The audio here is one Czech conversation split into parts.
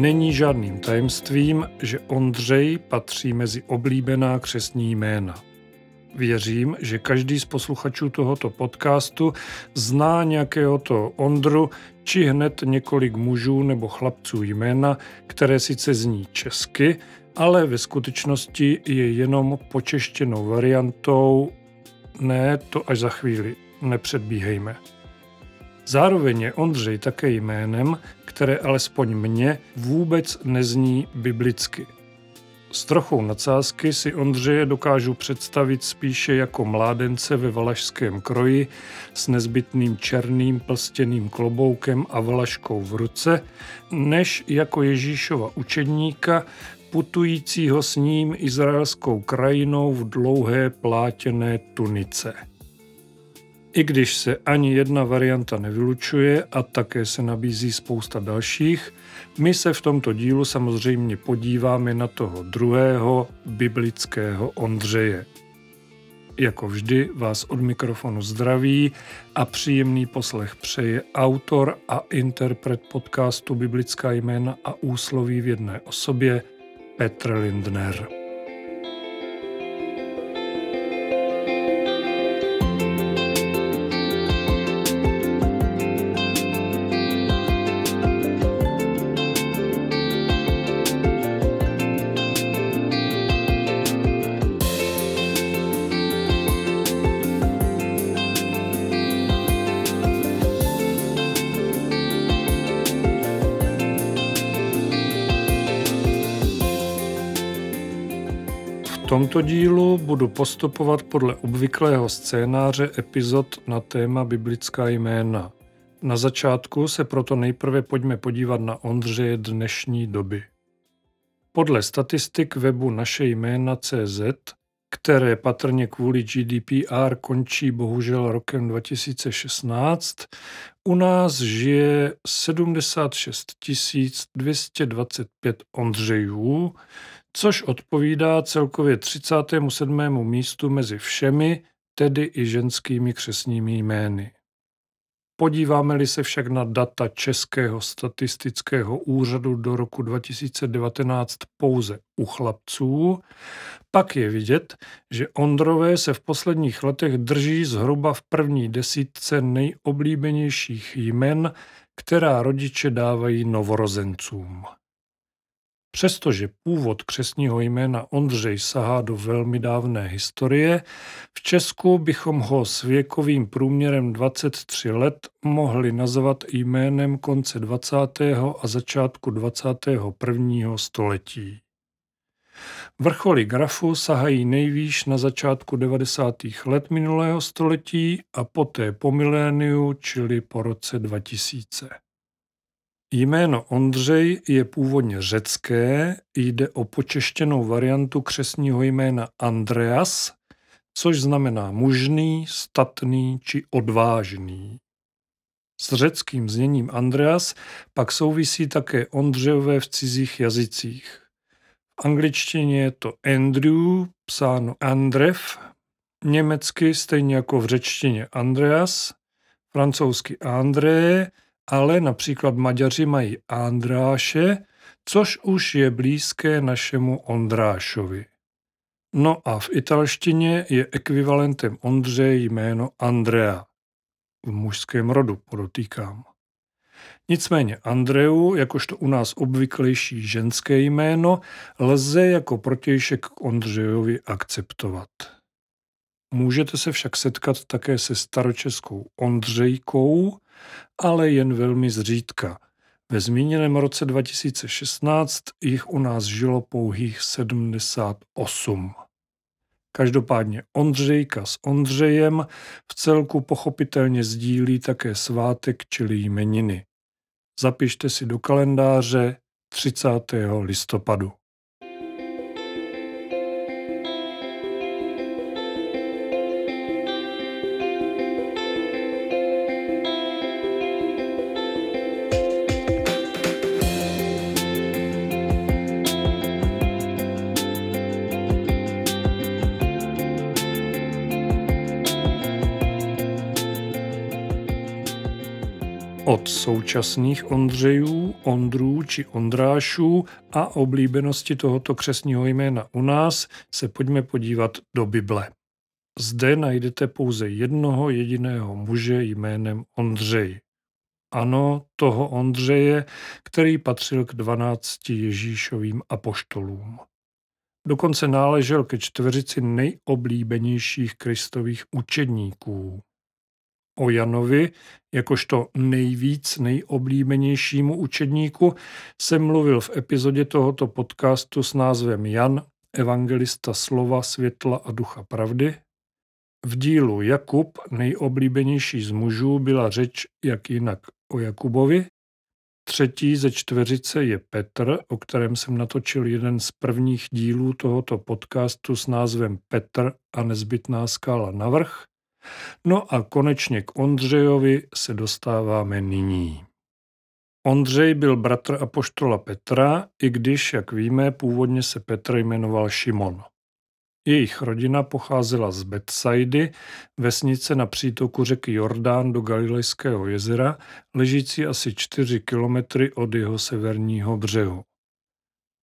Není žádným tajemstvím, že Ondřej patří mezi oblíbená křestní jména. Věřím, že každý z posluchačů tohoto podcastu zná nějakéhoto Ondru či hned několik mužů nebo chlapců jména, které sice zní česky, ale ve skutečnosti je jenom počeštěnou variantou ne, to až za chvíli, nepředbíhejme. Zároveň je Ondřej také jménem, které alespoň mně vůbec nezní biblicky. S trochou nadsázky si Ondřeje dokážu představit spíše jako mládence ve valašském kroji s nezbytným černým plstěným kloboukem a valaškou v ruce, než jako Ježíšova učedníka, putujícího s ním izraelskou krajinou v dlouhé plátěné tunice. I když se ani jedna varianta nevylučuje a také se nabízí spousta dalších, my se v tomto dílu samozřejmě podíváme na toho druhého biblického Ondřeje. Jako vždy vás od mikrofonu zdraví a příjemný poslech přeje autor a interpret podcastu Biblická jména a úsloví v jedné osobě Petr Lindner. V tomto dílu budu postupovat podle obvyklého scénáře epizod na téma biblická jména. Na začátku se proto nejprve pojďme podívat na Ondřeje dnešní doby. Podle statistik webu nasejmena.cz, které patrně kvůli GDPR končí bohužel rokem 2016, u nás žije 76 225 Ondřejů, což odpovídá celkově 37. místu mezi všemi, tedy i ženskými křestními jmény. Podíváme-li se však na data Českého statistického úřadu do roku 2019 pouze u chlapců, pak je vidět, že Ondrové se v posledních letech drží zhruba v první desítce nejoblíbenějších jmen, která rodiče dávají novorozencům. Přestože původ křestního jména Ondřej sahá do velmi dávné historie, v Česku bychom ho s věkovým průměrem 23 let mohli nazvat jménem konce 20. a začátku 21. století. Vrcholy grafu sahají nejvýš na začátku 90. let minulého století a poté po miléniu, čili po roce 2000. Jméno Ondřej je původně řecké, jde o počeštěnou variantu křestního jména Andreas, což znamená mužný, statný či odvážný. S řeckým zněním Andreas pak souvisí také Ondřejové v cizích jazycích. V angličtině je to Andrew, psáno Andrev, německy stejně jako v řečtině Andreas, francouzsky André, ale například Maďaři mají Andráše, což už je blízké našemu Ondrášovi. No a v italštině je ekvivalentem Ondřeje jméno Andrea. V mužském rodu podotýkám. Nicméně Andreu, jakožto u nás obvyklejší ženské jméno, lze jako protějšek k Ondřejovi akceptovat. Můžete se však setkat také se staročeskou Ondřejkou, ale jen velmi zřídka. Ve zmíněném roce 2016 jich u nás žilo pouhých 78. Každopádně Ondřejka s Ondřejem v celku pochopitelně sdílí také svátek, čili jmeniny. Zapište si do kalendáře 30. listopadu. od současných Ondřejů, Ondrů či Ondrášů a oblíbenosti tohoto křestního jména u nás se pojďme podívat do Bible. Zde najdete pouze jednoho jediného muže jménem Ondřej. Ano, toho Ondřeje, který patřil k 12 Ježíšovým apoštolům. Dokonce náležel ke čtveřici nejoblíbenějších Kristových učedníků. O Janovi, jakožto nejoblíbenějšímu učedníku, se mluvil v epizodě tohoto podcastu s názvem Jan, evangelista slova, světla a ducha pravdy. V dílu Jakub, nejoblíbenější z mužů, byla řeč jak jinak o Jakubovi. Třetí ze čtveřice je Petr, o kterém jsem natočil jeden z prvních dílů tohoto podcastu s názvem Petr a nezbytná skála navrch. No a konečně k Ondřejovi se dostáváme nyní. Ondřej byl bratr apoštola Petra, i když, jak víme, původně se Petr jmenoval Šimon. Jejich rodina pocházela z Betsaidy, vesnice na přítoku řeky Jordán do Galilejského jezera, ležící asi 4 kilometry od jeho severního břehu.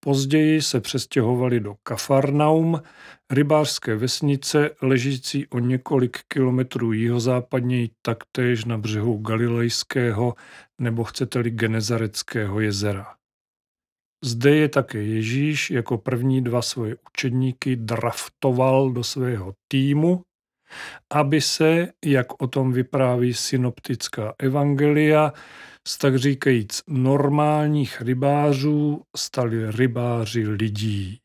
Později se přestěhovali do Kafarnaum, rybářské vesnice ležící o několik kilometrů jihozápadněji taktéž na břehu Galilejského nebo chcete-li Genezareckého jezera. Zde je také Ježíš jako první 2 svoje učedníky draftoval do svého týmu, aby se, jak o tom vypráví synoptická evangelia, z tak říkajíc normálních rybářů stali rybáři lidí.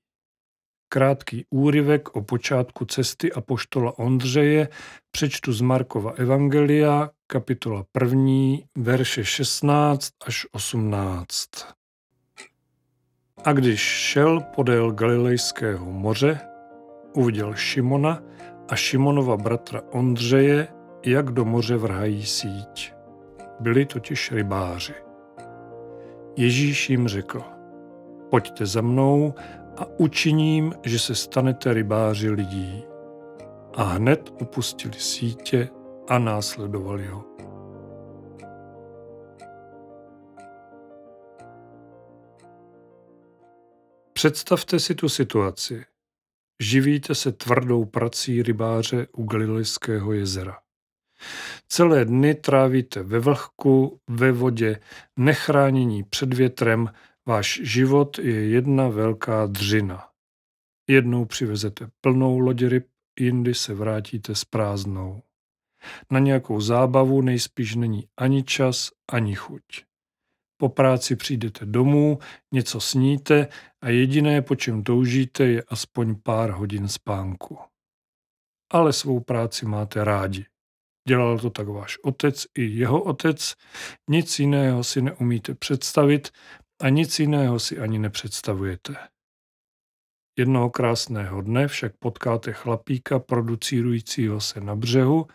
Krátký úryvek o počátku cesty apoštola Ondřeje přečtu z Markova evangelia, kapitola 1, verše 16 až 18. A když šel podél Galilejského moře, uviděl Šimona a Šimonova bratra Ondřeje, jak do moře vrhají síť. Byli totiž rybáři. Ježíš jim řekl, pojďte za mnou a učiním, že se stanete rybáři lidí. A hned opustili sítě a následovali ho. Představte si tu situaci. Živíte se tvrdou prací rybáře u Galilejského jezera. Celé dny trávíte ve vlhku, ve vodě, nechránění před větrem, váš život je jedna velká dřina. Jednou přivezete plnou loď ryb, jindy se vrátíte s prázdnou. Na nějakou zábavu nejspíš není ani čas, ani chuť. Po práci přijdete domů, něco sníte a jediné, po čem toužíte, je aspoň pár hodin spánku. Ale svou práci máte rádi. Dělal to tak váš otec i jeho otec, nic jiného si neumíte představit a nic jiného si ani nepředstavujete. Jednoho krásného dne však potkáte chlapíka producírujícího se na břehu,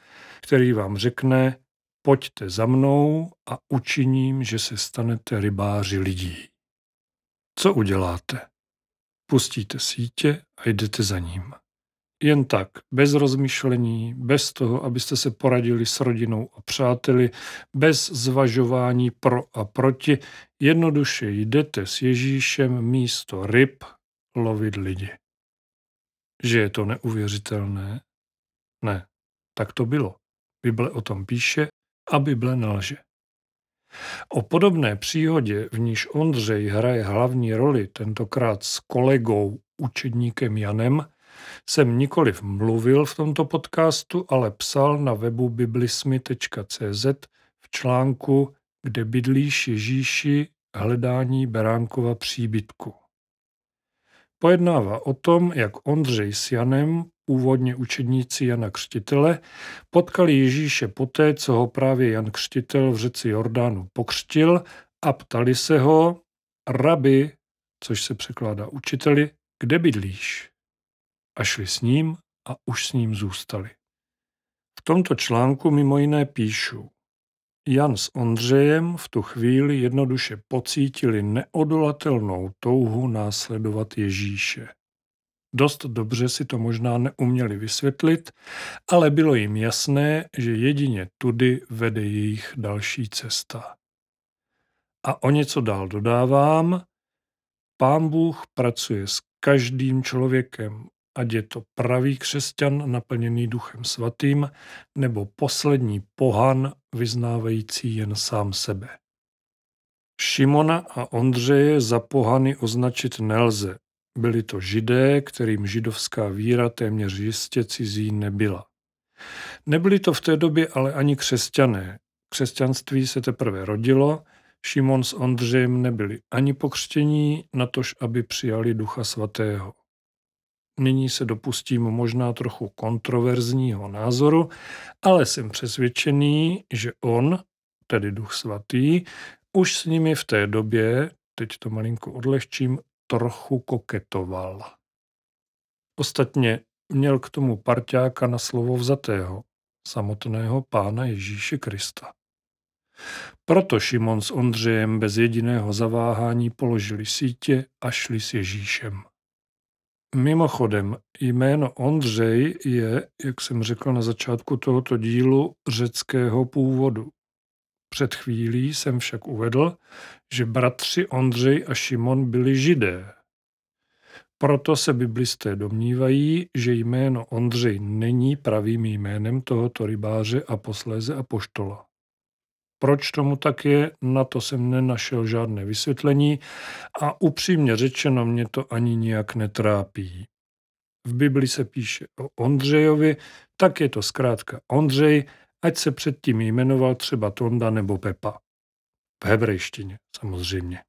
který vám řekne, pojďte za mnou a učiním, že se stanete rybáři lidí. Co uděláte? Pustíte sítě a jdete za ním. Jen tak, bez rozmyšlení, bez toho, abyste se poradili s rodinou a přáteli, bez zvažování pro a proti, jednoduše jdete s Ježíšem místo ryb lovit lidi. Že je to neuvěřitelné? Ne, tak to bylo. Bible o tom píše a Bible nelže. O podobné příhodě, v níž Ondřej hraje hlavní roli, tentokrát s kolegou, učedníkem Janem, jsem nikoliv mluvil v tomto podcastu, ale psal na webu biblismy.cz v článku Kde bydlíš Ježíši, hledání Beránkova příbytku. Pojednává o tom, jak Ondřej s Janem, původně učedníci Jana Křtitele, potkali Ježíše poté, co ho právě Jan Křtitel v řece Jordánu pokřtil a ptali se ho, rabi, což se překládá učiteli, kde bydlíš? A šli s ním a už s ním zůstali. V tomto článku mimo jiné píšu, Jan s Ondřejem v tu chvíli jednoduše pocítili neodolatelnou touhu následovat Ježíše. Dost dobře si to možná neuměli vysvětlit, ale bylo jim jasné, že jedině tudy vede jejich další cesta. A o něco dál dodávám, Pán Bůh pracuje s každým člověkem, ať je to pravý křesťan naplněný Duchem Svatým nebo poslední pohan vyznávající jen sám sebe. Šimona a Ondřeje za pohany označit nelze. Byli to Židé, kterým židovská víra téměř jistě cizí nebyla. Nebyli to v té době ale ani křesťané. Křesťanství se teprve rodilo, Šimon s Ondřejem nebyli ani pokřtění, natož aby přijali Ducha Svatého. Nyní se dopustím možná trochu kontroverzního názoru, ale jsem přesvědčený, že on, tedy Duch Svatý, už s nimi v té době, teď to malinko odlehčím, trochu koketoval. Ostatně měl k tomu parťáka na slovo vzatého, samotného Pána Ježíše Krista. Proto Šimon s Ondřejem bez jediného zaváhání položili sítě a šli s Ježíšem. Mimochodem, jméno Ondřej je, jak jsem řekl na začátku tohoto dílu, řeckého původu. Před chvílí jsem však uvedl, že bratři Ondřej a Šimon byli Židé. Proto se biblisté domnívají, že jméno Ondřej není pravým jménem tohoto rybáře a posléze apoštola. Proč tomu tak je, na to jsem nenašel žádné vysvětlení a upřímně řečeno mě to ani nijak netrápí. V Bibli se píše o Ondřejovi, tak je to zkrátka Ondřej, ať se předtím jmenoval třeba Tonda nebo Pepa. V hebrejštině samozřejmě.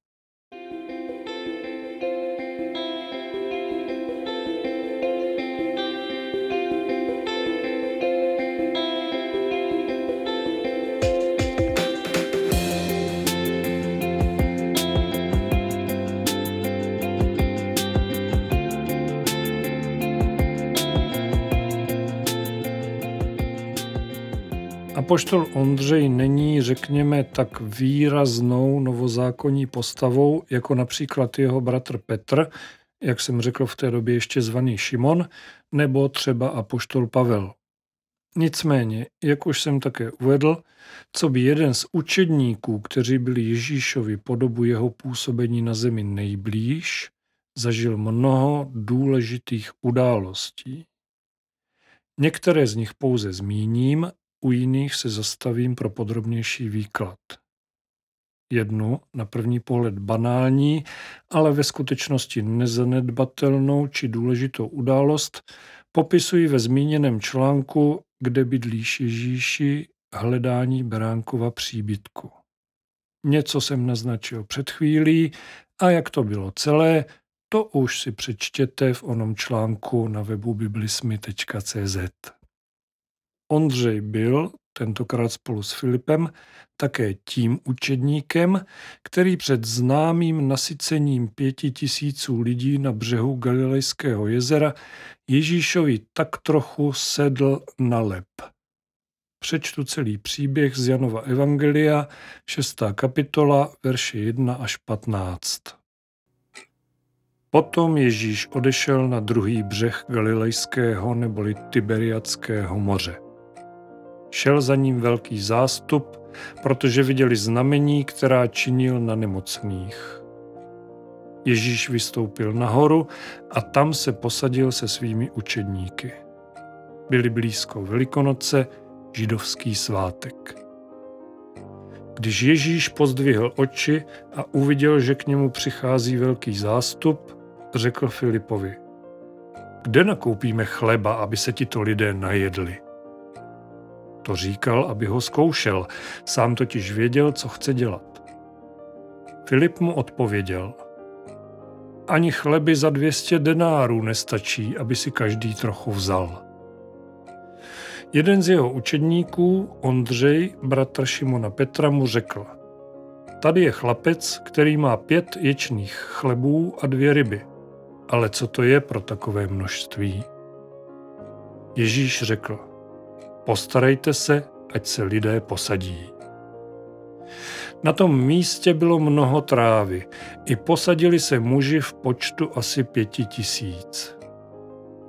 Apoštol Ondřej není, řekněme, tak výraznou novozákonní postavou, jako například jeho bratr Petr, jak jsem řekl v té době ještě zvaný Šimon, nebo třeba apoštol Pavel. Nicméně, jak už jsem také uvedl, coby jeden z učedníků, kteří byli Ježíšovi po dobu jeho působení na zemi nejblíž, zažil mnoho důležitých událostí. Některé z nich pouze zmíním, u jiných se zastavím pro podrobnější výklad. Jednu, na první pohled banální, ale ve skutečnosti nezanedbatelnou či důležitou událost popisuji ve zmíněném článku Kde bydlíš Ježíši? Hledání beránkova příbytku. Něco jsem naznačil před chvílí a jak to bylo celé, to už si přečtěte v onom článku na webu biblismy.cz. Ondřej byl, tentokrát spolu s Filipem, také tím učedníkem, který před známým nasycením 5000 lidí na břehu Galilejského jezera Ježíšovi tak trochu sedl na lep. Přečtu celý příběh z Janova evangelia, 6. kapitola, verše 1 až 15. Potom Ježíš odešel na druhý břeh Galilejského neboli Tiberiadského moře. Šel za ním velký zástup, protože viděli znamení, která činil na nemocných. Ježíš vystoupil nahoru a tam se posadil se svými učedníky. Byli blízko Velikonoce, židovský svátek. Když Ježíš pozdvihl oči a uviděl, že k němu přichází velký zástup, řekl Filipovi: Kde nakoupíme chleba, aby se tito lidé najedli? To říkal, aby ho zkoušel, sám totiž věděl, co chce dělat. Filip mu odpověděl: Ani chleby za 200 denárů nestačí, aby si každý trochu vzal. Jeden z jeho učedníků, Ondřej, bratr Šimona Petra, mu řekl: Tady je chlapec, který má 5 ječných chlebů a 2 ryby. Ale co to je pro takové množství? Ježíš řekl: Postarejte se, ať se lidé posadí. Na tom místě bylo mnoho trávy. I posadili se muži v počtu asi 5000.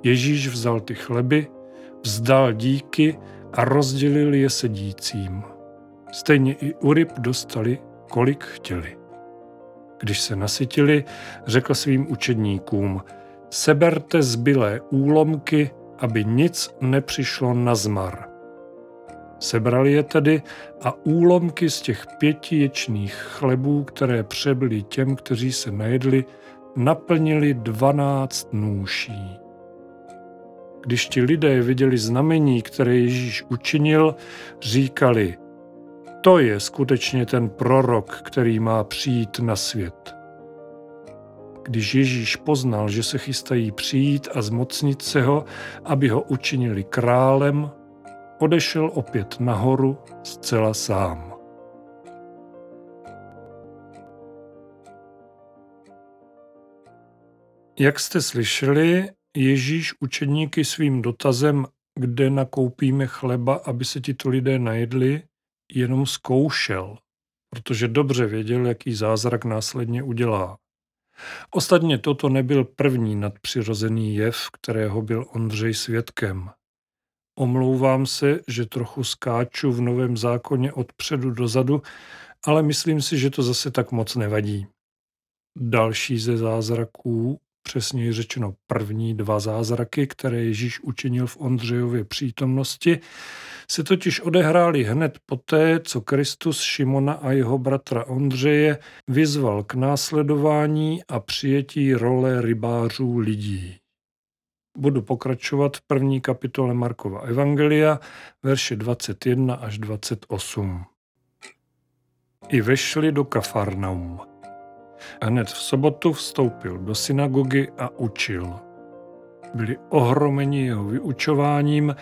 Ježíš vzal ty chleby, vzdal díky a rozdělil je sedícím. Stejně i u ryb dostali, kolik chtěli. Když se nasytili, řekl svým učedníkům, seberte zbylé úlomky, aby nic nepřišlo na zmar. Sebrali je tedy a úlomky z těch 5 ječných chlebů, které přebyly těm, kteří se najedli, naplnili 12 nůší. Když ti lidé viděli znamení, které Ježíš učinil, říkali, to je skutečně ten prorok, který má přijít na svět. Když Ježíš poznal, že se chystají přijít a zmocnit se ho, aby ho učinili králem, odešel opět nahoru zcela sám. Jak jste slyšeli, Ježíš učedníky svým dotazem, kde nakoupíme chleba, aby se tito lidé najedli, jenom zkoušel, protože dobře věděl, jaký zázrak následně udělá. Ostatně toto nebyl první nadpřirozený jev, kterého byl Ondřej svědkem. Omlouvám se, že trochu skáču v Novém zákoně od předu dozadu, ale myslím si, že to zase tak moc nevadí. Další ze zázraků, přesněji řečeno první 2 zázraky, které Ježíš učinil v Ondřejově přítomnosti, se totiž odehrály hned poté, co Kristus Šimona a jeho bratra Ondřeje vyzval k následování a přijetí role rybářů lidí. Budu pokračovat v 1. kapitole Markova Evangelia, verše 21 až 28. I vešli do Kafarnaum. Hned v sobotu vstoupil do synagogy a učil. Byli ohromeni jeho vyučováním,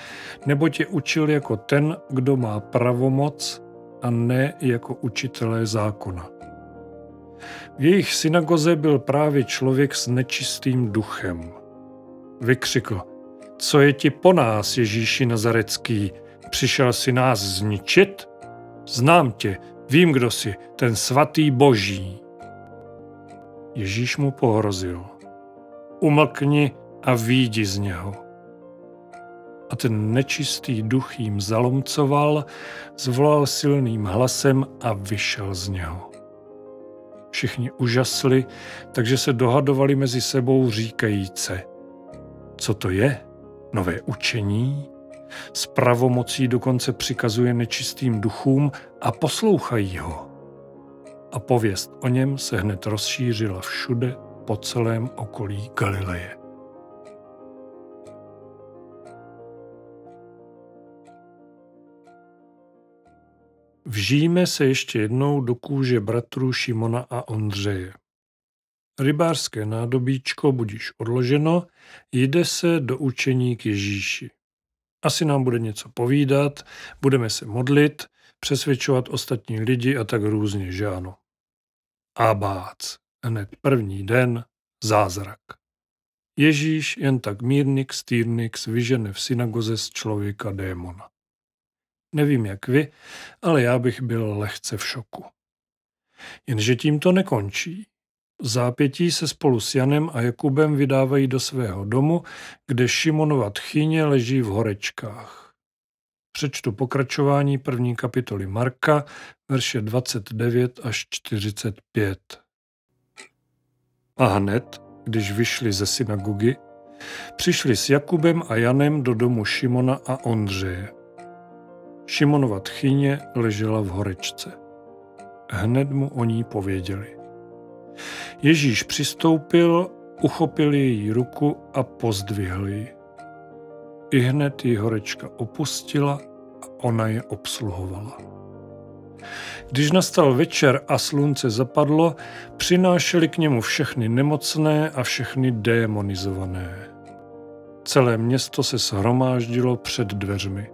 neboť je učil jako ten, kdo má pravomoc a ne jako učitelé zákona. V jejich synagoze byl právě člověk s nečistým duchem. Vykřikl, co je ti po nás, Ježíši Nazarecký, přišel si nás zničit? Znám tě, vím, kdo jsi, ten svatý Boží. Ježíš mu pohrozil, umlkni a vyjdi z něho. A ten nečistý duch jim zalomcoval, zvolal silným hlasem a vyšel z něho. Všichni užasli, takže se dohadovali mezi sebou říkajíce, co to je? Nové učení? S pravomocí dokonce přikazuje nečistým duchům a poslouchají ho. A pověst o něm se hned rozšířila všude po celém okolí Galileje. Vžijme se ještě jednou do kůže bratrů Šimona a Ondřeje. Rybářské nádobíčko budiž odloženo, jde se do učení k Ježíši. Asi nám bude něco povídat, budeme se modlit, přesvědčovat ostatní lidi a tak různě, že ano. A bác, hned první den, zázrak. Ježíš jen tak mírnix-týrnix vyžene v synagoze z člověka démona. Nevím jak vy, ale já bych byl lehce v šoku. Jenže tím to nekončí. Vzápětí se spolu s Janem a Jakubem vydávají do svého domu, kde Šimonova tchyně leží v horečkách. Přečtu pokračování 1. kapitoly Marka, verše 29 až 45. A hned, když vyšli ze synagogy, přišli s Jakubem a Janem do domu Šimona a Ondřeje. Šimonova tchyně ležela v horečce. Hned mu o ní pověděli. Ježíš přistoupil, uchopil její ruku a pozdvihl ji. Ihned ji horečka opustila a ona je obsluhovala. Když nastal večer a slunce zapadlo, přinášeli k němu všechny nemocné a všechny démonizované. Celé město se shromáždilo před dveřmi.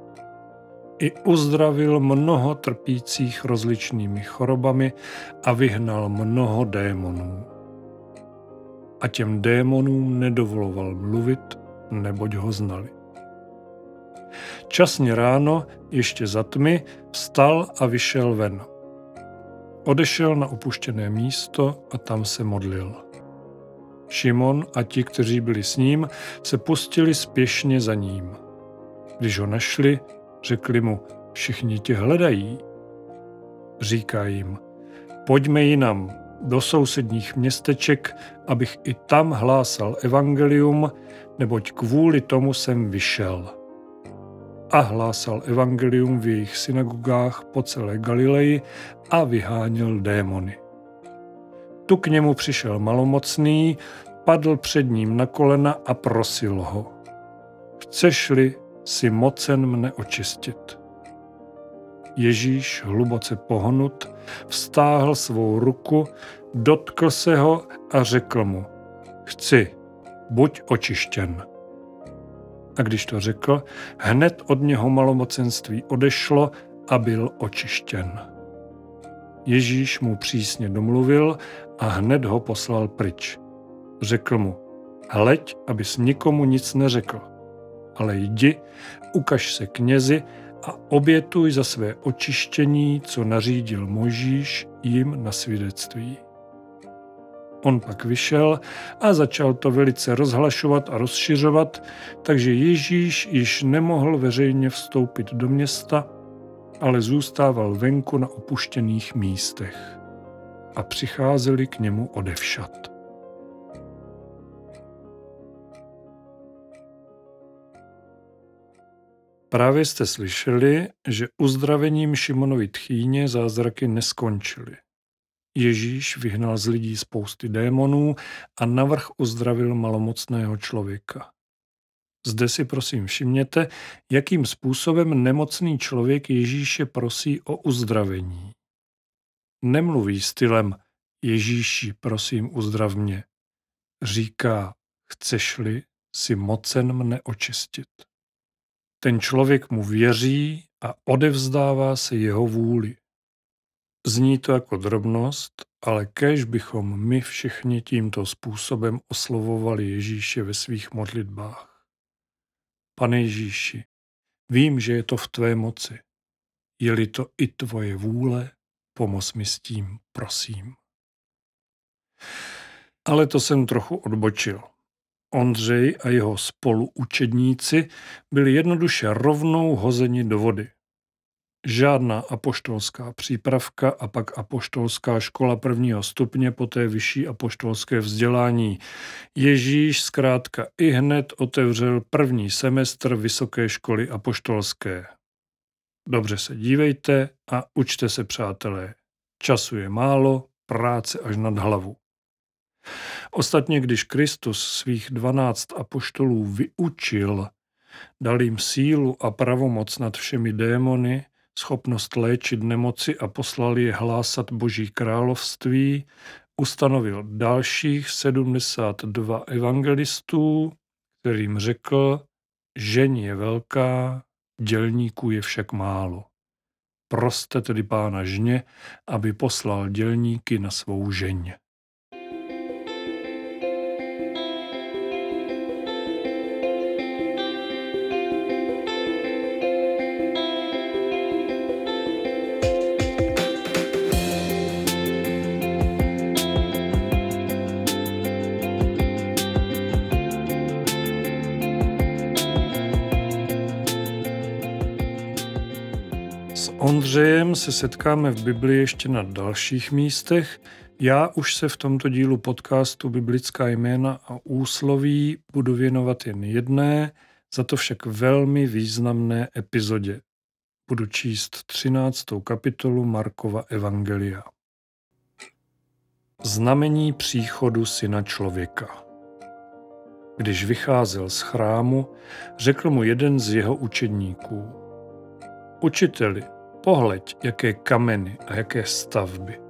I uzdravil mnoho trpících rozličnými chorobami a vyhnal mnoho démonů. A těm démonům nedovoloval mluvit, neboť ho znali. Časně ráno, ještě za tmy, vstal a vyšel ven. Odešel na opuštěné místo a tam se modlil. Šimon a ti, kteří byli s ním, se pustili spěšně za ním. Když ho našli, řekli mu, všichni tě hledají. Říká jim, pojďme jinam, do sousedních městeček, abych i tam hlásal evangelium, neboť kvůli tomu jsem vyšel. A hlásal evangelium v jejich synagogách po celé Galileji a vyháněl démony. Tu k němu přišel malomocný, padl před ním na kolena a prosil ho. Chceš-li si mocen mne očistit? Ježíš, hluboce pohnut, vztáhl svou ruku, dotkl se ho a řekl mu, chci, buď očištěn. A když to řekl, hned od něho malomocenství odešlo a byl očištěn. Ježíš mu přísně domluvil a hned ho poslal pryč. Řekl mu, hleď, abys nikomu nic neřekl, ale jdi, ukaž se knězi a obětuj za své očištění, co nařídil Mojžíš jim na svědectví. On pak vyšel a začal to velice rozhlašovat a rozšiřovat, takže Ježíš již nemohl veřejně vstoupit do města, ale zůstával venku na opuštěných místech. A přicházeli k němu odevšad. Právě jste slyšeli, že uzdravením Šimonovy tchýně zázraky neskončily. Ježíš vyhnal z lidí spousty démonů a navrch uzdravil malomocného člověka. Zde si prosím všimněte, jakým způsobem nemocný člověk Ježíše prosí o uzdravení. Nemluví stylem Ježíši, prosím, uzdrav mě. Říká, chceš-li, si mocen mne očistit. Ten člověk mu věří a odevzdává se jeho vůli. Zní to jako drobnost, ale kéž bychom my všichni tímto způsobem oslovovali Ježíše ve svých modlitbách. Pane Ježíši, vím, že je to v tvé moci. Je-li to i tvoje vůle, pomoz mi s tím, prosím. Ale to jsem trochu odbočil. Ondřej a jeho spoluučedníci byli jednoduše rovnou hozeni do vody. Žádná apoštolská přípravka a pak apoštolská škola prvního stupně, poté vyšší apoštolské vzdělání. Ježíš zkrátka ihned otevřel první semestr Vysoké školy apoštolské. Dobře se dívejte a učte se, přátelé. Času je málo, práce až nad hlavu. Ostatně, když Kristus svých 12 apoštolů vyučil, dal jim sílu a pravomoc nad všemi démony, schopnost léčit nemoci a poslal je hlásat Boží království, ustanovil dalších 72 evangelistů, kterým řekl, žeň je velká, dělníků je však málo. Proste tedy Pána žně, aby poslal dělníky na svou žeň. Ondřejem se setkáme v Bibli ještě na dalších místech. Já už se v tomto dílu podcastu Biblická jména a úsloví budu věnovat jen jedné, za to však velmi významné epizodě. Budu číst 13. kapitolu Markova evangelia. Znamení příchodu Syna člověka. Když vycházel z chrámu, řekl mu jeden z jeho učedníků. Učiteli, pohleď, jaké kameny a jaké stavby.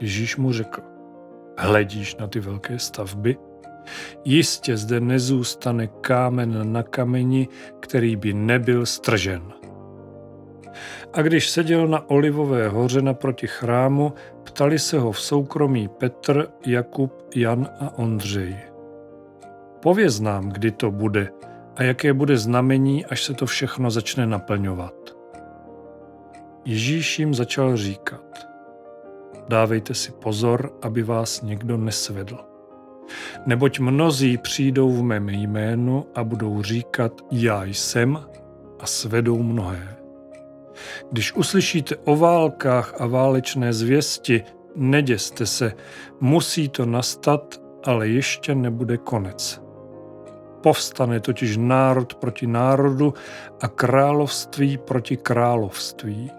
Ježíš mu řekl, hledíš na ty velké stavby? Jistě zde nezůstane kámen na kameni, který by nebyl stržen. A když seděl na Olivové hoře naproti chrámu, ptali se ho v soukromí Petr, Jakub, Jan a Ondřej. Pověz nám, kdy to bude a jaké bude znamení, až se to všechno začne naplňovat. Ježíš jim začal říkat, dávejte si pozor, aby vás někdo nesvedl. Neboť mnozí přijdou v mém jménu a budou říkat, já jsem, a svedou mnohé. Když uslyšíte o válkách a válečné zvěsti, neděste se, musí to nastat, ale ještě nebude konec. Povstane totiž národ proti národu a království proti království.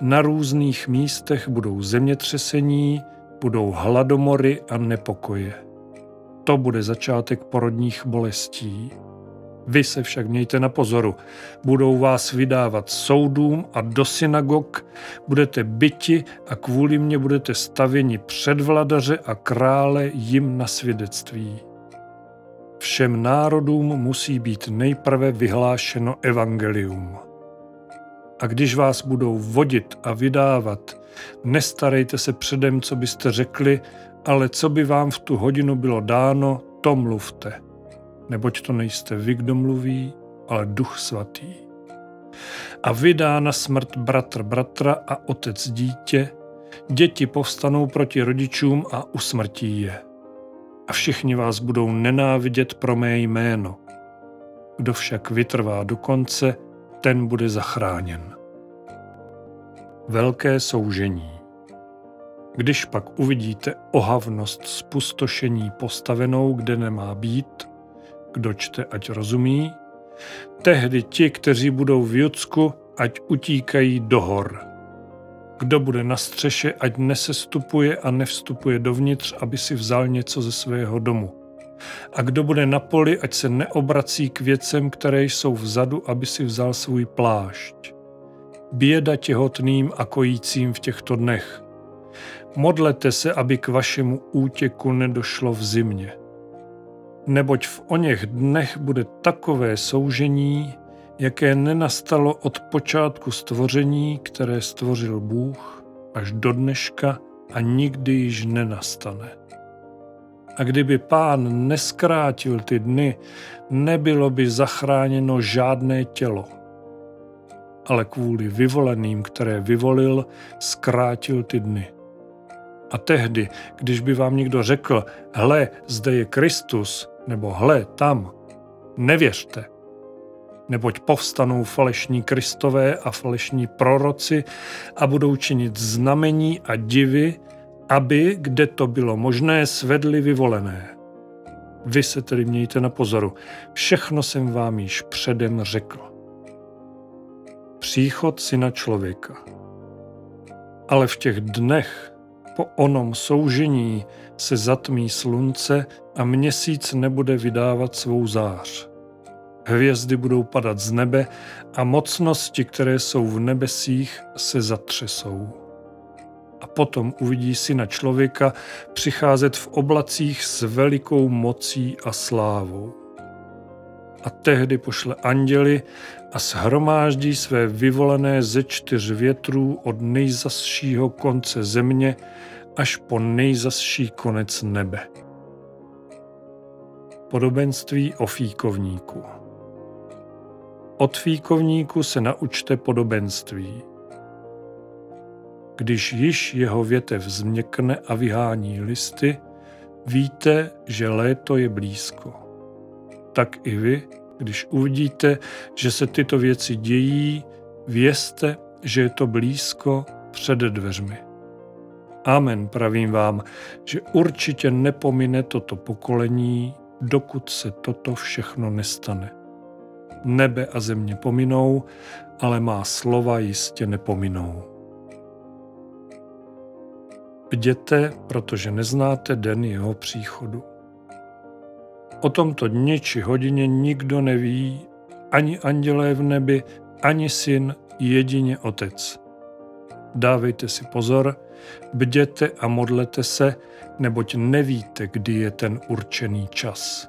Na různých místech budou zemětřesení, budou hladomory a nepokoje. To bude začátek porodních bolestí. Vy se však mějte na pozoru. Budou vás vydávat soudům a do synagog, budete byti a kvůli mně budete stavěni před vladaře a krále jim na svědectví. Všem národům musí být nejprve vyhlášeno evangelium. A když vás budou vodit a vydávat, nestarejte se předem, co byste řekli, ale co by vám v tu hodinu bylo dáno, to mluvte. Neboť to nejste vy, kdo mluví, ale Duch Svatý. A vydá na smrt bratr bratra a otec dítě, děti povstanou proti rodičům a usmrtí je. A všichni vás budou nenávidět pro mé jméno. Kdo však vytrvá do konce, ten bude zachráněn. Velké soužení. Když pak uvidíte ohavnost spustošení postavenou, kde nemá být, kdo čte, ať rozumí, tehdy ti, kteří budou v Judsku, ať utíkají do hor. Kdo bude na střeše, ať nesestupuje a nevstupuje dovnitř, aby si vzal něco ze svého domu. A kdo bude na poli, ať se neobrací k věcem, které jsou vzadu, aby si vzal svůj plášť. Běda těhotným a kojícím v těchto dnech. Modlete se, aby k vašemu útěku nedošlo v zimě. Neboť v oněch dnech bude takové soužení, jaké nenastalo od počátku stvoření, které stvořil Bůh, až do dneška a nikdy již nenastane. A kdyby Pán nezkrátil ty dny, nebylo by zachráněno žádné tělo. Ale kvůli vyvoleným, které vyvolil, zkrátil ty dny. A tehdy, když by vám někdo řekl, hle, zde je Kristus, nebo hle, tam, nevěřte. Neboť povstanou falešní Kristové a falešní proroci a budou činit znamení a divy, aby, kde to bylo možné, svedli vyvolené. Vy se tedy mějte na pozoru. Všechno jsem vám již předem řekl. Příchod Syna člověka. Ale v těch dnech po onom soužení se zatmí slunce a měsíc nebude vydávat svou zář. Hvězdy budou padat z nebe a mocnosti, které jsou v nebesích, se zatřesou. A potom uvidí Syna člověka přicházet v oblacích s velikou mocí a slávou. A tehdy pošle anděli a shromáždí své vyvolené ze čtyř větrů od nejzasšího konce země až po nejzasší konec nebe. Podobenství o fíkovníku. Od fíkovníku se naučte podobenství. Když již jeho větev změkne a vyhání listy, víte, že léto je blízko. Tak i vy, když uvidíte, že se tyto věci dějí, vězte, že je to blízko před dveřmi. Amen, pravím vám, že určitě nepomine toto pokolení, dokud se toto všechno nestane. Nebe a země pominou, ale má slova jistě nepominou. Bděte, protože neznáte den jeho příchodu. O tomto dni či hodině nikdo neví, ani andělé v nebi, ani Syn, jedině Otec. Dávejte si pozor, bděte a modlete se, neboť nevíte, kdy je ten určený čas.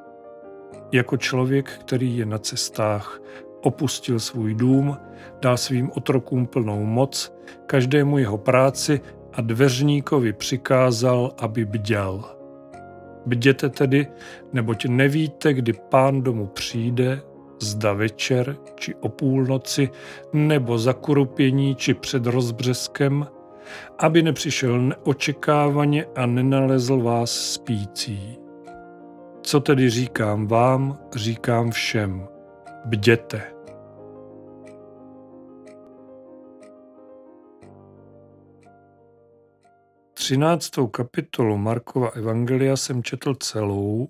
Jako člověk, který je na cestách, opustil svůj dům, dal svým otrokům plnou moc, každému jeho práci a dveřníkovi přikázal, aby bděl. Bděte tedy, neboť nevíte, kdy Pán domu přijde, zda večer, či o půlnoci, nebo za kurupění, či před rozbřeskem, aby nepřišel neočekávaně a nenalezl vás spící. Co tedy říkám vám, říkám všem. Bděte. Třináctou kapitolu Markova evangelia jsem četl celou,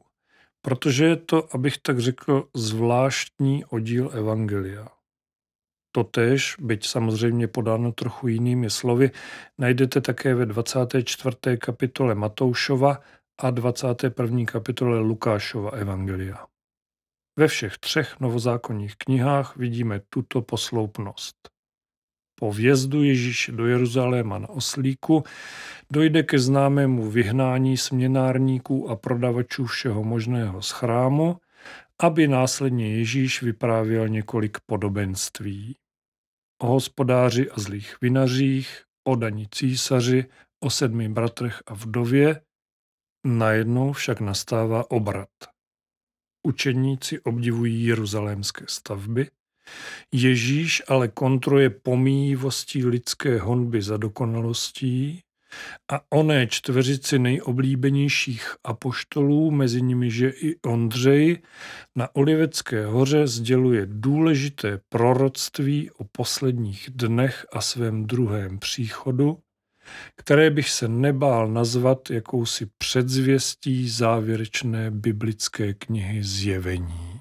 protože je to, abych tak řekl, zvláštní oddíl evangelia. Totéž, byť samozřejmě podáno trochu jinými slovy, najdete také ve 24. kapitole Matoušova a 21. kapitole Lukášova evangelia. Ve všech třech novozákonních knihách vidíme tuto posloupnost. Po vjezdu Ježíše do Jeruzaléma na oslíku dojde ke známému vyhnání směnárníků a prodavačů všeho možného z chrámu, aby následně Ježíš vyprávěl několik podobenství. O hospodáři a zlých vinařích, o dani císaři, o 7 bratrech a vdově, najednou však nastává obrat. Učedníci obdivují jeruzalémské stavby, Ježíš ale kontruje pomíjivostí lidské honby za dokonalostí a oné čtveřici nejoblíbenějších apoštolů, mezi nimiž je i Ondřej, na Olivecké hoře sděluje důležité proroctví o posledních dnech a svém druhém příchodu, které bych se nebál nazvat jakousi předzvěstí závěrečné biblické knihy Zjevení.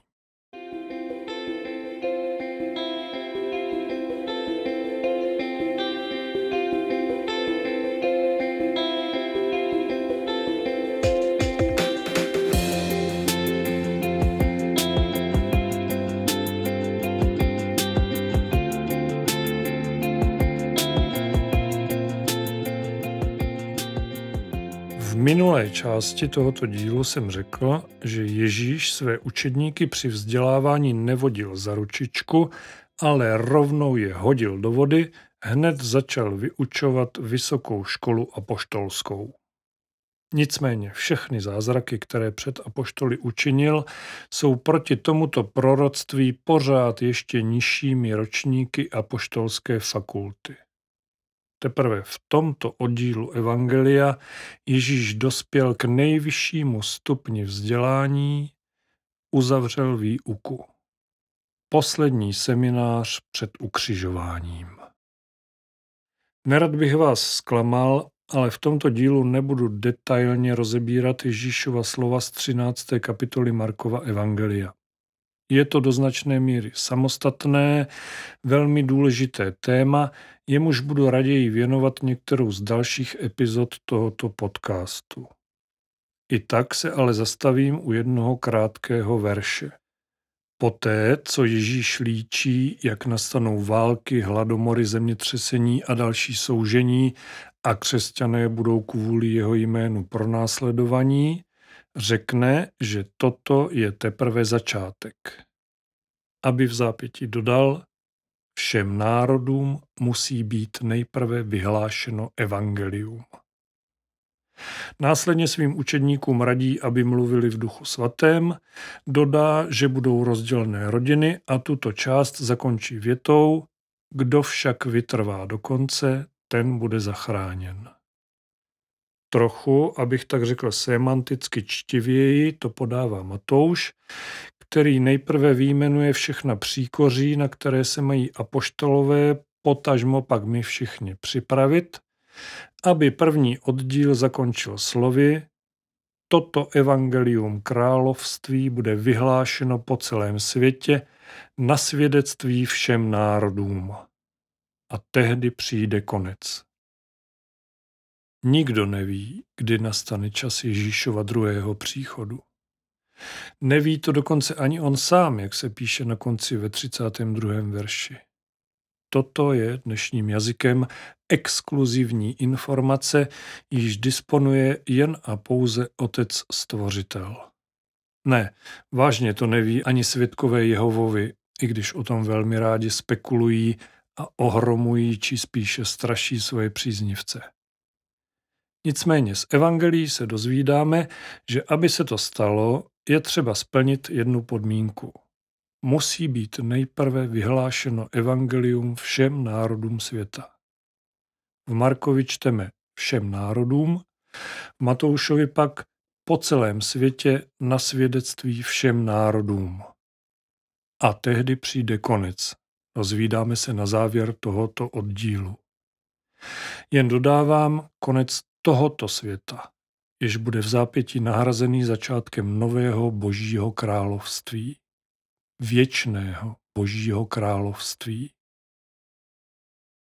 V minulé části tohoto dílu jsem řekl, že Ježíš své učedníky při vzdělávání nevodil za ručičku, ale rovnou je hodil do vody, hned začal vyučovat vysokou školu apoštolskou. Nicméně všechny zázraky, které před apoštoly učinil, jsou proti tomuto proroctví pořád ještě nižšími ročníky apoštolské fakulty. Teprve v tomto oddílu evangelia Ježíš dospěl k nejvyššímu stupni vzdělání, uzavřel výuku. Poslední seminář před ukřižováním. Nerad bych vás zklamal, ale v tomto dílu nebudu detailně rozebírat Ježíšova slova z 13. kapitoly Markova evangelia. Je to do značné míry samostatné, velmi důležité téma, jemuž budu raději věnovat některou z dalších epizod tohoto podcastu. I tak se ale zastavím u jednoho krátkého verše. Poté, co Ježíš líčí, jak nastanou války, hladomory, zemětřesení a další soužení a křesťané budou kvůli jeho jménu pronásledovaní, řekne, že toto je teprve začátek. Aby v zápětí dodal, všem národům musí být nejprve vyhlášeno evangelium. Následně svým učedníkům radí, aby mluvili v Duchu svatém, dodá, že budou rozdělené rodiny a tuto část zakončí větou, kdo však vytrvá do konce, ten bude zachráněn. Trochu, abych tak řekl semanticky čtivěji, to podává Matouš, který nejprve vyjmenuje všechna příkoří, na které se mají apoštolové, potažmo pak my všichni připravit, aby první oddíl zakončil slovy toto evangelium království bude vyhlášeno po celém světě na svědectví všem národům. A tehdy přijde konec. Nikdo neví, kdy nastane čas Ježíšova druhého příchodu. Neví to dokonce ani on sám, jak se píše na konci ve 32. verši. Toto je dnešním jazykem exkluzivní informace, již disponuje jen a pouze Otec Stvořitel. Ne, vážně to neví ani svědkové Jehovovi, i když o tom velmi rádi spekulují a ohromují, či spíše straší svoje příznivce. Nicméně z evangelií se dozvídáme, že aby se to stalo, je třeba splnit jednu podmínku. Musí být nejprve vyhlášeno evangelium všem národům světa. V Markovi čteme všem národům, v Matoušovi pak po celém světě na svědectví všem národům. A tehdy přijde konec. Dozvídáme se na závěr tohoto oddílu. Jen dodávám konec tohoto světa, jež bude v zápětí nahrazený začátkem nového Božího království, věčného Božího království.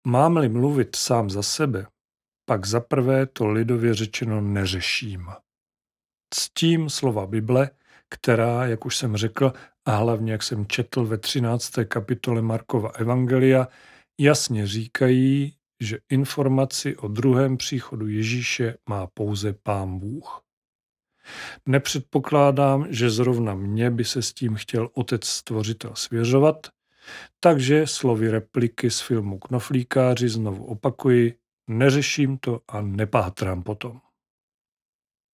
Mám-li mluvit sám za sebe, pak zaprvé to lidově řečeno neřeším. Ctím slova Bible, která, jak už jsem řekl, a hlavně jak jsem četl ve 13. kapitole Markova Evangelia, jasně říkají, že informaci o druhém příchodu Ježíše má pouze Pán Bůh. Nepředpokládám, že zrovna mě by se s tím chtěl Otec Stvořitel svěřovat, takže slovy repliky z filmu Knoflíkáři znovu opakuji, neřeším to a nepátrám potom.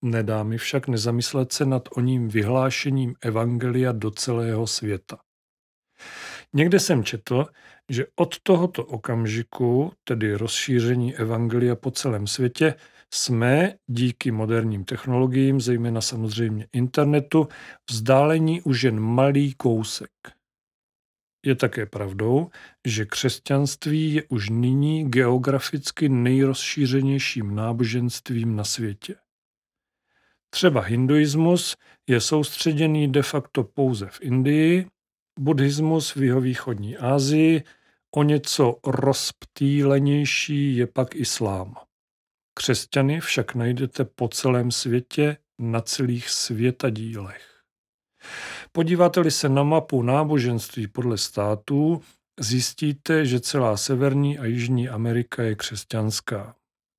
Nedá mi však nezamyslet se nad oním vyhlášením Evangelia do celého světa. Někde jsem četl, že od tohoto okamžiku, tedy rozšíření Evangelia po celém světě, jsme díky moderním technologiím, zejména samozřejmě internetu, vzdálení už jen malý kousek. Je také pravdou, že křesťanství je už nyní geograficky nejrozšířenějším náboženstvím na světě. Třeba hinduismus je soustředěný de facto pouze v Indii, buddhismus v jihovýchodní Asii, o něco rozptýlenější je pak islám. Křesťany však najdete po celém světě na celých světadílech. Podíváte-li se na mapu náboženství podle států, zjistíte, že celá Severní a Jižní Amerika je křesťanská.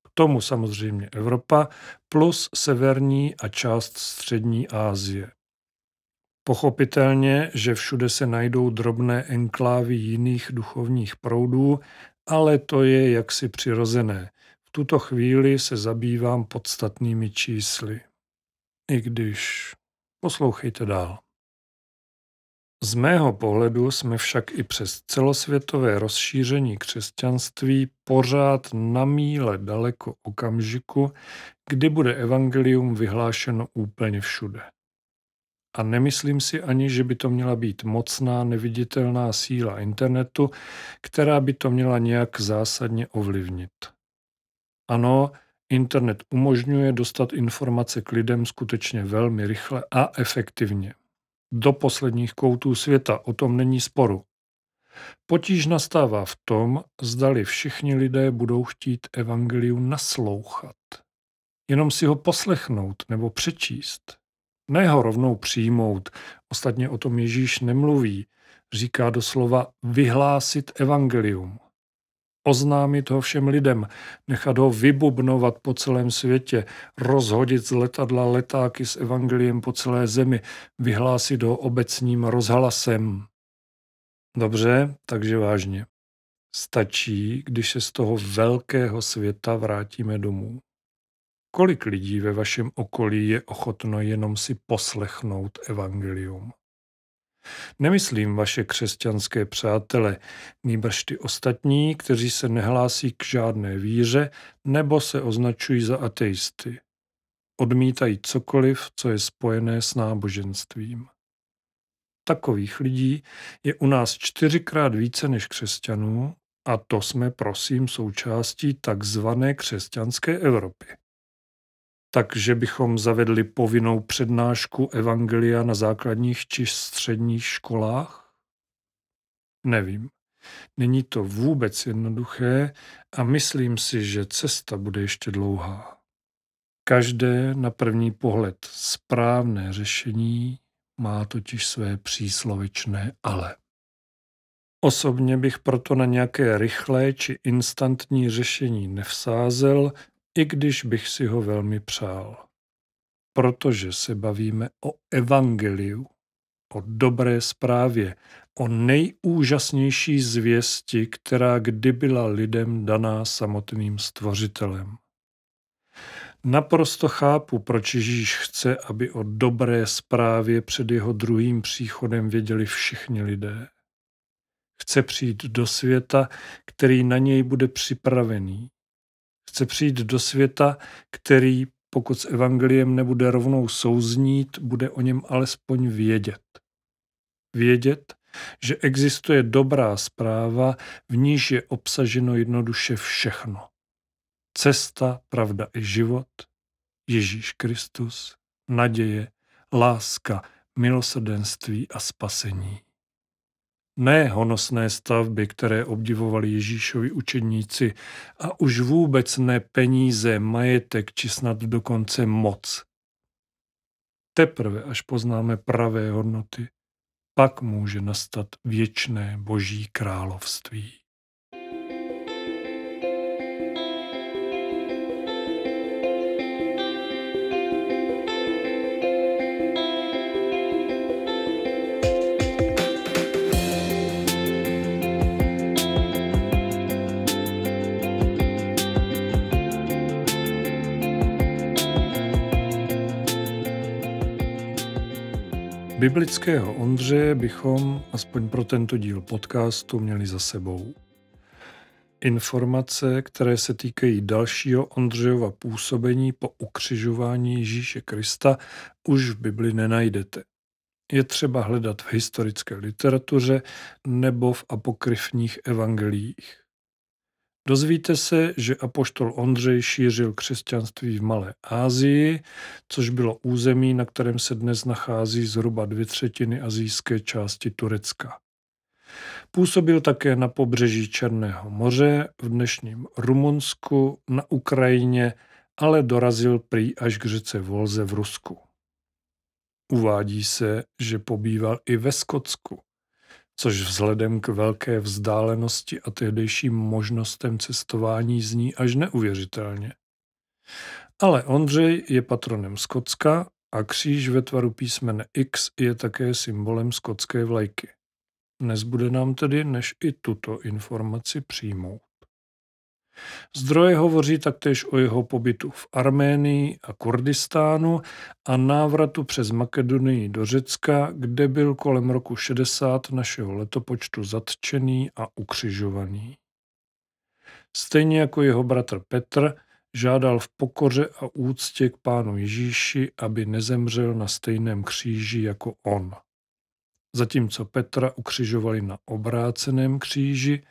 K tomu samozřejmě Evropa plus Severní a část Střední Asie. Pochopitelně, že všude se najdou drobné enklávy jiných duchovních proudů, ale to je jaksi přirozené. V tuto chvíli se zabývám podstatnými čísly. I když... Poslouchejte dál. Z mého pohledu jsme však i přes celosvětové rozšíření křesťanství pořád na míle daleko okamžiku, kdy bude evangelium vyhlášeno úplně všude. A nemyslím si ani, že by to měla být mocná neviditelná síla internetu, která by to měla nějak zásadně ovlivnit. Ano, internet umožňuje dostat informace k lidem skutečně velmi rychle a efektivně. Do posledních koutů světa, o tom není sporu. Potíž nastává v tom, zdali všichni lidé budou chtít evangeliu naslouchat. Jenom si ho poslechnout nebo přečíst. Ne ho rovnou přijmout, ostatně o tom Ježíš nemluví, říká doslova vyhlásit evangelium. Oznámit ho všem lidem, nechat ho vybubnovat po celém světě, rozhodit z letadla letáky s evangeliem po celé zemi, vyhlásit ho obecním rozhlasem. Dobře, takže vážně. Stačí, když se z toho velkého světa vrátíme domů. Kolik lidí ve vašem okolí je ochotno jenom si poslechnout evangelium? Nemyslím vaše křesťanské přátele, nýbrž ty ostatní, kteří se nehlásí k žádné víře nebo se označují za ateisty. Odmítají cokoliv, co je spojené s náboženstvím. Takových lidí je u nás 4krát více než křesťanů a to jsme prosím součástí takzvané křesťanské Evropy. Takže bychom zavedli povinnou přednášku evangelia na základních či středních školách? Nevím. Není to vůbec jednoduché a myslím si, že cesta bude ještě dlouhá. Každé na první pohled správné řešení má totiž své příslovečné ale. Osobně bych proto na nějaké rychlé či instantní řešení nevsázel, i když bych si ho velmi přál. Protože se bavíme o evangeliu, o dobré zprávě, o nejúžasnější zvěsti, která kdy byla lidem daná samotným Stvořitelem. Naprosto chápu, proč Ježíš chce, aby o dobré zprávě před jeho druhým příchodem věděli všichni lidé. Chce přijít do světa, který na něj bude připravený. Chce přijít do světa, který Pokud s evangeliem nebude rovnou souznít, bude o něm alespoň vědět. Vědět, že existuje dobrá zpráva, v níž je obsaženo jednoduše všechno. Cesta, pravda i život, Ježíš Kristus, naděje, láska, milosrdenství a spasení. Ne honosné stavby, které obdivovali Ježíšovi učedníci, a už vůbec ne peníze, majetek či snad dokonce moc. Teprve, až poznáme pravé hodnoty, pak může nastat věčné Boží království. Biblického Ondřeje bychom, aspoň pro tento díl podcastu, měli za sebou. Informace, které se týkají dalšího Ondřejova působení po ukřižování Ježíše Krista, už v Bibli nenajdete. Je třeba hledat v historické literatuře nebo v apokryfních evangeliích. Dozvíte se, že apoštol Ondřej šířil křesťanství v Malé Asii, což bylo území, na kterém se dnes nachází zhruba 2/3 asijské části Turecka. Působil také na pobřeží Černého moře, v dnešním Rumunsku, na Ukrajině, ale dorazil prý až k řece Volze v Rusku. Uvádí se, že pobýval i ve Skotsku, což vzhledem k velké vzdálenosti a tehdejším možnostem cestování zní až neuvěřitelně. Ale Ondřej je patronem Skotska a kříž ve tvaru písmene X je také symbolem skotské vlajky. Nezbude nám tedy, než i tuto informaci přijmout. Zdroje hovoří taktéž o jeho pobytu v Arménii a Kurdistánu a návratu přes Makedonii do Řecka, kde byl kolem roku 60 našeho letopočtu zatčený a ukřižovaný. Stejně jako jeho bratr Petr žádal v pokoře a úctě k Pánu Ježíši, aby nezemřel na stejném kříži jako on. Zatímco Petra ukřižovali na obráceném kříži,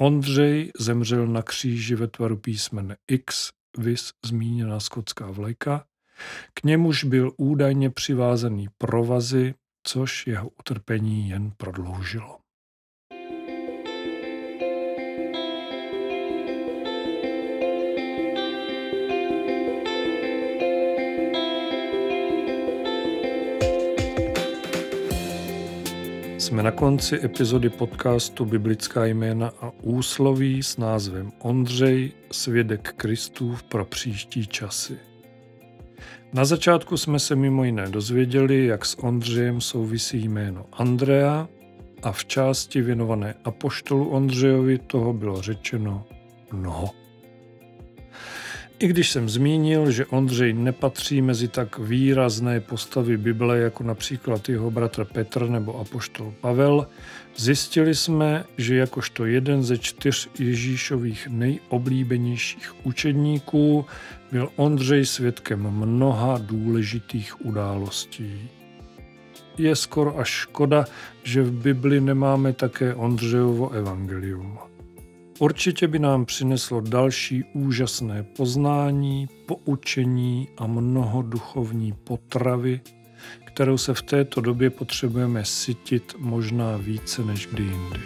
Ondřej zemřel na kříži ve tvaru písmene X, viz zmíněná skotská vlajka, k němuž byl údajně přivázaný provazy, což jeho utrpení jen prodloužilo. Jsme na konci epizody podcastu Biblická jména a úsloví s názvem Ondřej, svědek Kristův pro příští časy. Na začátku jsme se mimo jiné dozvěděli, jak s Ondřejem souvisí jméno Andrea, a v části věnované apoštolu Ondřejovi toho bylo řečeno mnoho. I když jsem zmínil, že Ondřej nepatří mezi tak výrazné postavy Bible jako například jeho bratr Petr nebo apoštol Pavel, zjistili jsme, že jakožto jeden ze 4 Ježíšových nejoblíbenějších učedníků byl Ondřej svědkem mnoha důležitých událostí. Je skoro až škoda, že v Bibli nemáme také Ondřejovo evangelium. Určitě by nám přineslo další úžasné poznání, poučení a mnoho duchovní potravy, kterou se v této době potřebujeme sytit možná více než kdy jindy.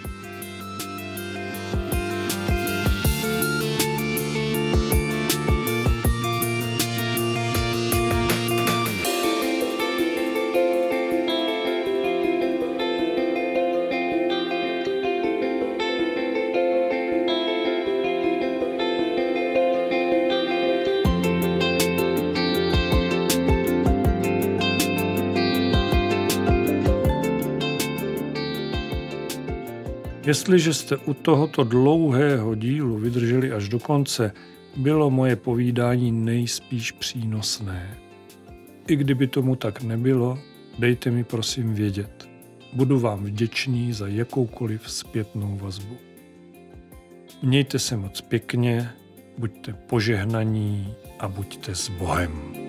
Jestliže jste u tohoto dlouhého dílu vydrželi až do konce, bylo moje povídání nejspíš přínosné. I kdyby tomu tak nebylo, dejte mi prosím vědět. Budu vám vděčný za jakoukoliv zpětnou vazbu. Mějte se moc pěkně buďte požehnaní a buďte s Bohem.